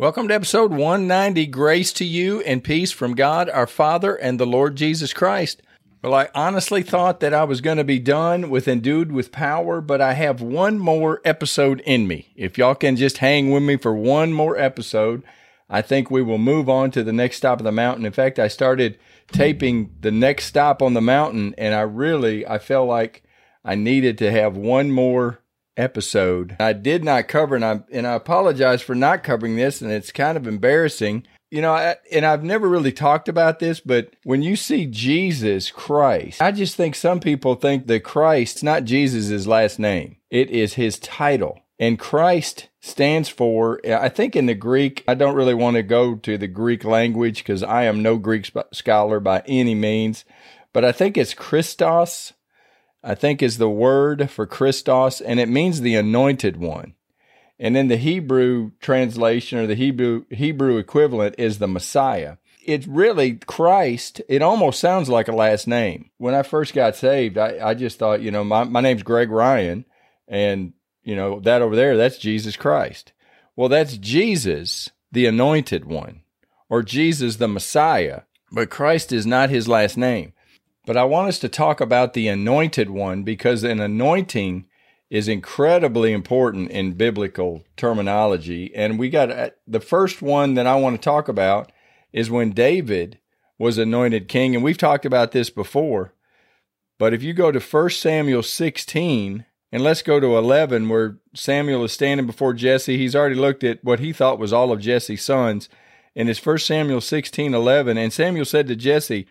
Welcome to episode 190, Grace to You and Peace from God, our Father, and the Lord Jesus Christ. Well, I honestly thought that I was going to be done with Endued with Power, but I have one more episode in me. If y'all can just hang with me for one more episode, I think we will move on to the next stop of the mountain. In fact, I started taping the next stop on the mountain, and I felt like I needed to have one more episode. I did not cover, and I apologize for not covering this, and it's kind of embarrassing. You know, and I've never really talked about this, but when you see Jesus Christ, I just think some people think that Christ, not Jesus' last name. It is his title. And Christ stands for, I think in the Greek, I don't really want to go to the Greek language because I am no Greek scholar by any means, but I think it's Christos, I think is the word for Christos, and it means the anointed one. And then the Hebrew translation or the Hebrew equivalent is the Messiah. It's really Christ. It almost sounds like a last name. When I first got saved, I just thought, you know, my name's Greg Ryan, and, you know, that over there, that's Jesus Christ. Well, that's Jesus, the anointed one, or Jesus, the Messiah. But Christ is not his last name. But I want us to talk about the anointed one because an anointing is incredibly important in biblical terminology. And we got the first one that I want to talk about is when David was anointed king. And we've talked about this before, but if you go to 1 Samuel 16, and let's go to 11, where Samuel is standing before Jesse. He's already looked at what he thought was all of Jesse's sons. And it's 1 Samuel 16:11. And Samuel said to Jesse,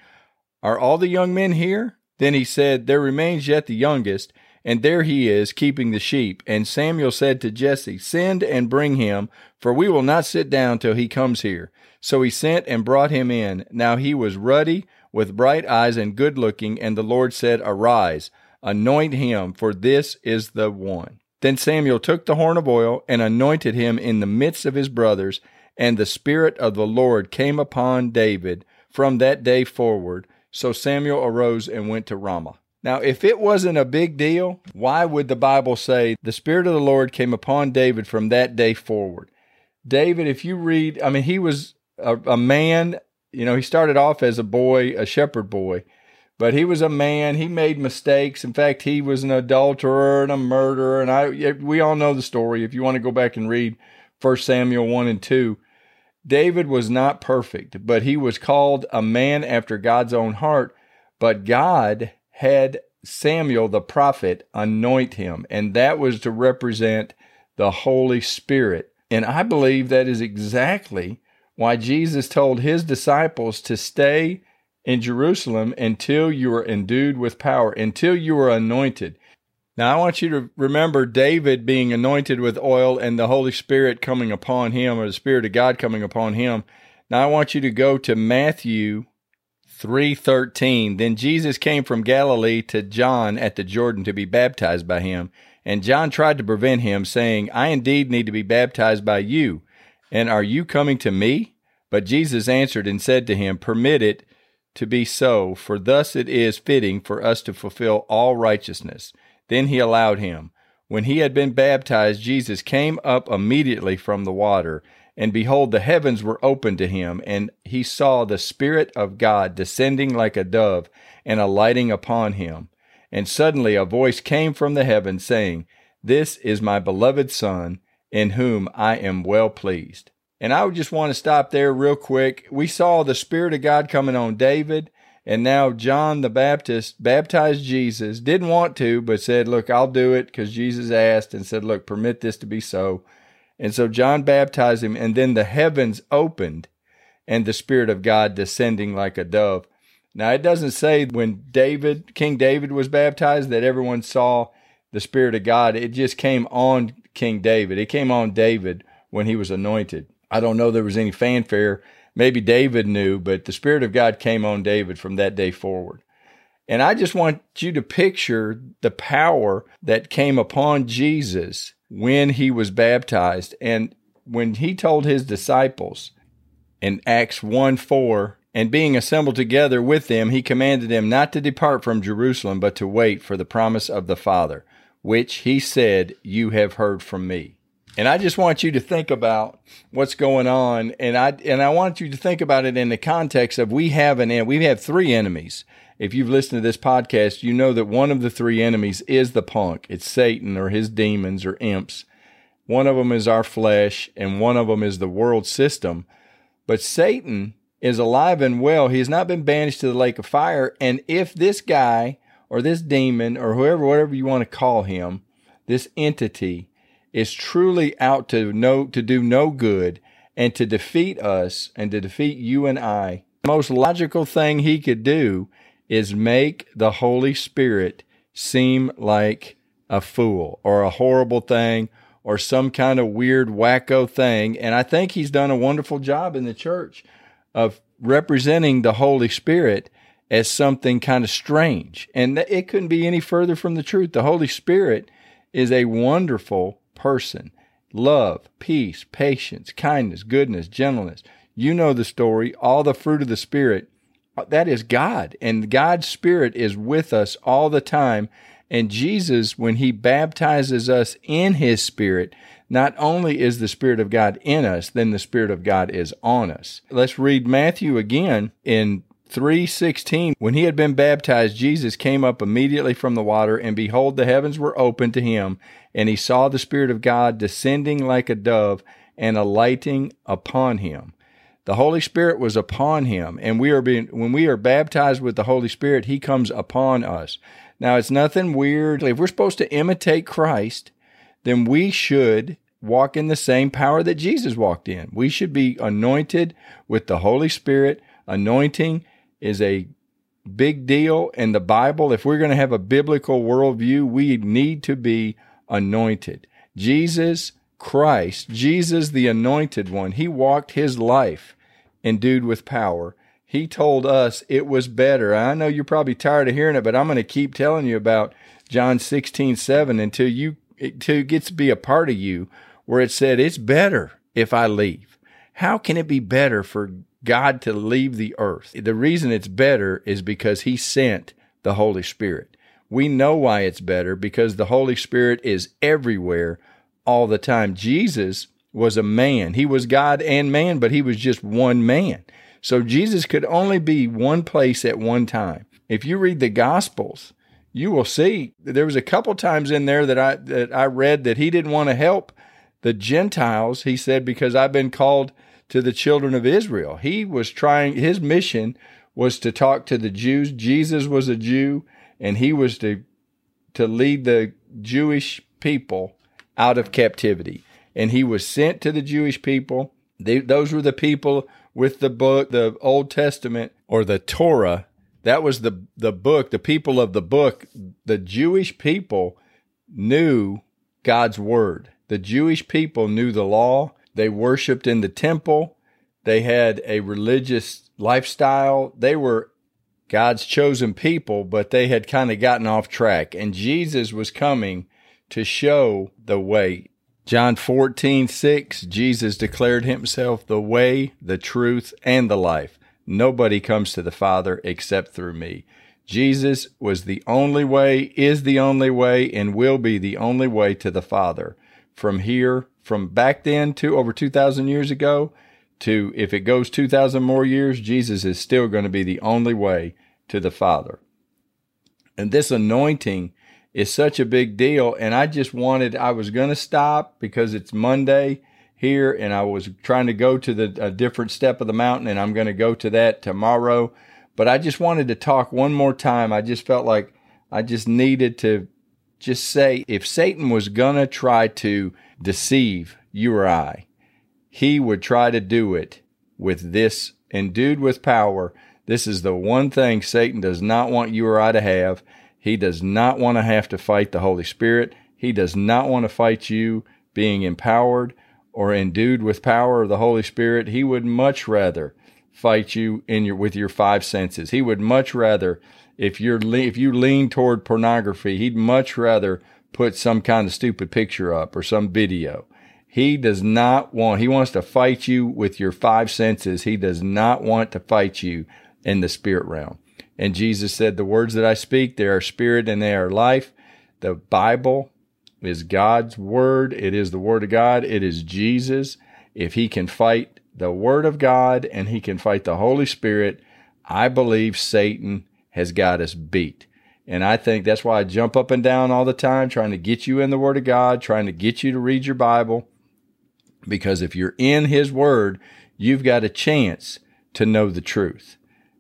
"Are all the young men here?" Then he said, "There remains yet the youngest, and there he is, keeping the sheep." And Samuel said to Jesse, "Send and bring him, for we will not sit down till he comes here." So he sent and brought him in. Now he was ruddy, with bright eyes and good-looking, and the Lord said, "Arise, anoint him, for this is the one." Then Samuel took the horn of oil and anointed him in the midst of his brothers, and the Spirit of the Lord came upon David from that day forward. So Samuel arose and went to Ramah. Now, if it wasn't a big deal, why would the Bible say the Spirit of the Lord came upon David from that day forward? David, if you read, I mean, he was a man, you know, he started off as a boy, a shepherd boy, but he was a man. He made mistakes. In fact, he was an adulterer and a murderer. And we all know the story. If you want to go back and read 1 Samuel 1 and 2, David was not perfect, but he was called a man after God's own heart. But God had Samuel the prophet anoint him, and that was to represent the Holy Spirit. And I believe that is exactly why Jesus told his disciples to stay in Jerusalem until you are endued with power, until you are anointed. Now, I want you to remember David being anointed with oil and the Holy Spirit coming upon him, or the Spirit of God coming upon him. Now, I want you to go to Matthew 3:13, "Then Jesus came from Galilee to John at the Jordan to be baptized by him. And John tried to prevent him, saying, 'I indeed need to be baptized by you, and are you coming to me?' But Jesus answered and said to him, 'Permit it to be so, for thus it is fitting for us to fulfill all righteousness.' Then he allowed him. When he had been baptized, Jesus came up immediately from the water, and behold, the heavens were opened to him, and he saw the Spirit of God descending like a dove and alighting upon him. And suddenly a voice came from the heavens, saying, 'This is my beloved Son, in whom I am well pleased.'" And I would just want to stop there real quick. We saw the Spirit of God coming on David, and now John the Baptist baptized Jesus, didn't want to, but said, "Look, I'll do it," because Jesus asked and said, "Look, permit this to be so." And so John baptized him, and then the heavens opened, and the Spirit of God descending like a dove. Now, it doesn't say when David, King David was baptized that everyone saw the Spirit of God. It just came on King David. It came on David when he was anointed. I don't know there was any fanfare. maybe David knew, but the Spirit of God came on David from that day forward. And I just want you to picture the power that came upon Jesus when he was baptized. And when he told his disciples in Acts 1:4, and being assembled together with them, he commanded them not to depart from Jerusalem, but to wait for the promise of the Father, which he said, you have heard from me. And I just want you to think about what's going on. And I want you to think about it in the context of we have three enemies. If you've listened to this podcast, you know that one of the three enemies is the punk. It's Satan or his demons or imps. One of them is our flesh, and one of them is the world system. But Satan is alive and well. He has not been banished to the lake of fire. And if this guy or this demon or whatever you want to call him, this entity is truly out to do no good and to defeat us and to defeat you and I, the most logical thing he could do is make the Holy Spirit seem like a fool or a horrible thing or some kind of weird wacko thing. And I think he's done a wonderful job in the church of representing the Holy Spirit as something kind of strange. And it couldn't be any further from the truth. The Holy Spirit is a wonderful person. Love, peace, patience, kindness, goodness, gentleness. You know the story, all the fruit of the Spirit. That is God, and God's Spirit is with us all the time. And Jesus, when he baptizes us in his Spirit, not only is the Spirit of God in us, then the Spirit of God is on us. Let's read Matthew again in 3:16. When he had been baptized, Jesus came up immediately from the water, and behold, the heavens were opened to him, and he saw the Spirit of God descending like a dove and alighting upon him. The Holy Spirit was upon him, and when we are baptized with the Holy Spirit, he comes upon us. Now, it's nothing weird. If we're supposed to imitate Christ, then we should walk in the same power that Jesus walked in. We should be anointed with the Holy Spirit. Anointing is a big deal in the Bible. If we're going to have a biblical worldview, we need to be anointed. Jesus, the Anointed One, he walked his life endued with power. He told us it was better. I know you're probably tired of hearing it, but I'm going to keep telling you about John 16:7 until it gets to be a part of you, where it said, it's better if I leave. How can it be better for God to leave the earth? The reason it's better is because he sent the Holy Spirit. We know why it's better, because the Holy Spirit is everywhere all the time. Jesus was a man. He was God and man, but he was just one man. So Jesus could only be one place at one time. If you read the Gospels, you will see there was a couple times in there that I read that he didn't want to help the Gentiles. He said, because I've been called to the children of Israel. He was trying, his mission was to talk to the Jews. Jesus was a Jew, and he was to lead the Jewish people out of captivity. And he was sent to the Jewish people. Those were the people with the book, the Old Testament, or the Torah. That was the book, the people of the book. The Jewish people knew God's word. The Jewish people knew the law. They worshiped in the temple. They had a religious lifestyle. They were God's chosen people, but they had kind of gotten off track. And Jesus was coming to show the way. John 14:6, Jesus declared himself the way, the truth, and the life. Nobody comes to the Father except through me. Jesus was the only way, is the only way, and will be the only way to the Father. From back then to over 2,000 years ago, to if it goes 2,000 more years, Jesus is still going to be the only way to the Father. And this anointing is such a big deal, and I was going to stop because it's Monday here, and I was trying to go to a different step of the mountain, and I'm going to go to that tomorrow. But I just wanted to talk one more time. I just felt like I just needed to just say, if Satan was going to try to deceive you or I, he would try to do it with this endued with power. This is the one thing Satan does not want you or I to have. He does not want to have to fight the Holy Spirit. He does not want to fight you being empowered or endued with power of the Holy Spirit. He would much rather fight you with your five senses. He would much rather, if you lean toward pornography, he'd much rather put some kind of stupid picture up or some video. He does not want, he wants to fight you with your five senses. He does not want to fight you in the spirit realm. And Jesus said, the words that I speak, they are spirit and they are life. The Bible is God's word. It is the word of God. It is Jesus. If he can fight the word of God and he can fight the Holy Spirit, I believe Satan has got us beat. And I think that's why I jump up and down all the time, trying to get you in the word of God, trying to get you to read your Bible. Because if you're in his word, you've got a chance to know the truth.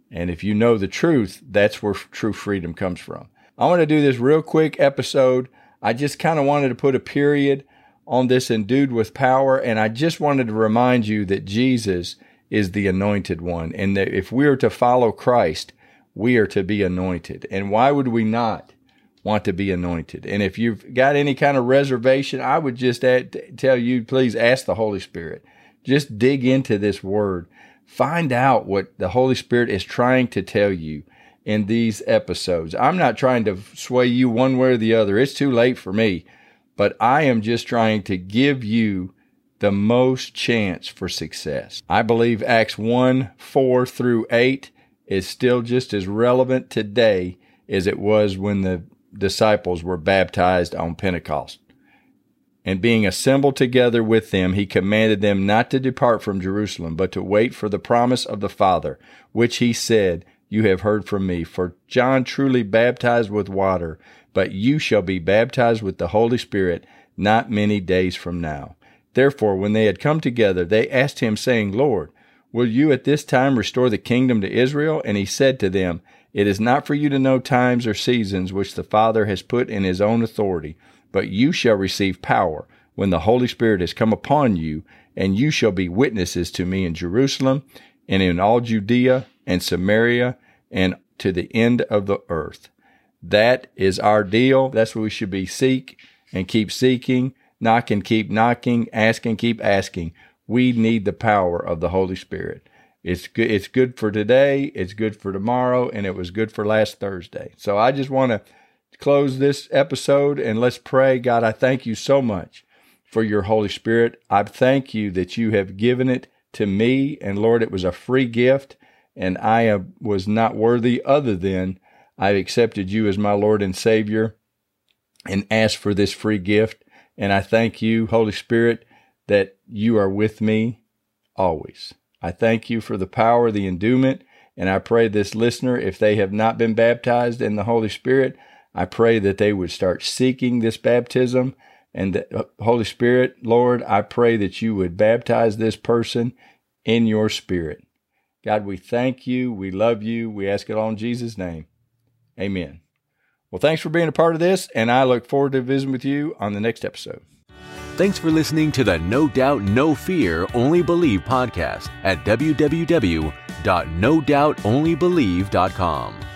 And if you know the truth, that's where true freedom comes from. I want to do this real quick episode. I just kind of wanted to put a period on this Endued with Power, and I just wanted to remind you that Jesus is the Anointed One, and that if we are to follow Christ, we are to be anointed. And why would we not want to be anointed? And if you've got any kind of reservation, I would just tell you, please ask the Holy Spirit. Just dig into this word. Find out what the Holy Spirit is trying to tell you in these episodes. I'm not trying to sway you one way or the other. It's too late for me. But I am just trying to give you the most chance for success. I believe Acts 1:4-8 is still just as relevant today as it was when the disciples were baptized on Pentecost. And being assembled together with them, he commanded them not to depart from Jerusalem, but to wait for the promise of the Father, which he said, you have heard from me. For John truly baptized with water, but you shall be baptized with the Holy Spirit not many days from now. Therefore, when they had come together, they asked him, saying, Lord, will you at this time restore the kingdom to Israel? And he said to them, it is not for you to know times or seasons which the Father has put in his own authority, but you shall receive power when the Holy Spirit has come upon you, and you shall be witnesses to me in Jerusalem and in all Judea and Samaria and to the end of the earth. That is our deal. That's what we should be. Seek and keep seeking, knock and keep knocking, ask and keep asking. We need the power of the Holy Spirit. It's good for today, it's good for tomorrow, and it was good for last Thursday. So I just want to close this episode and let's pray. God, I thank you so much for your Holy Spirit. I thank you that you have given it to me, and Lord, it was a free gift, and I was not worthy other than I've accepted you as my Lord and Savior and asked for this free gift. And I thank you, Holy Spirit, that you are with me always. I thank you for the power, the endowment, and I pray this listener, if they have not been baptized in the Holy Spirit, I pray that they would start seeking this baptism. And the Holy Spirit, Lord, I pray that you would baptize this person in your Spirit. God, we thank you. We love you. We ask it all in Jesus' name. Amen. Well, thanks for being a part of this, and I look forward to visiting with you on the next episode. Thanks for listening to the No Doubt, No Fear, Only Believe podcast at www.nodoubtonlybelieve.com.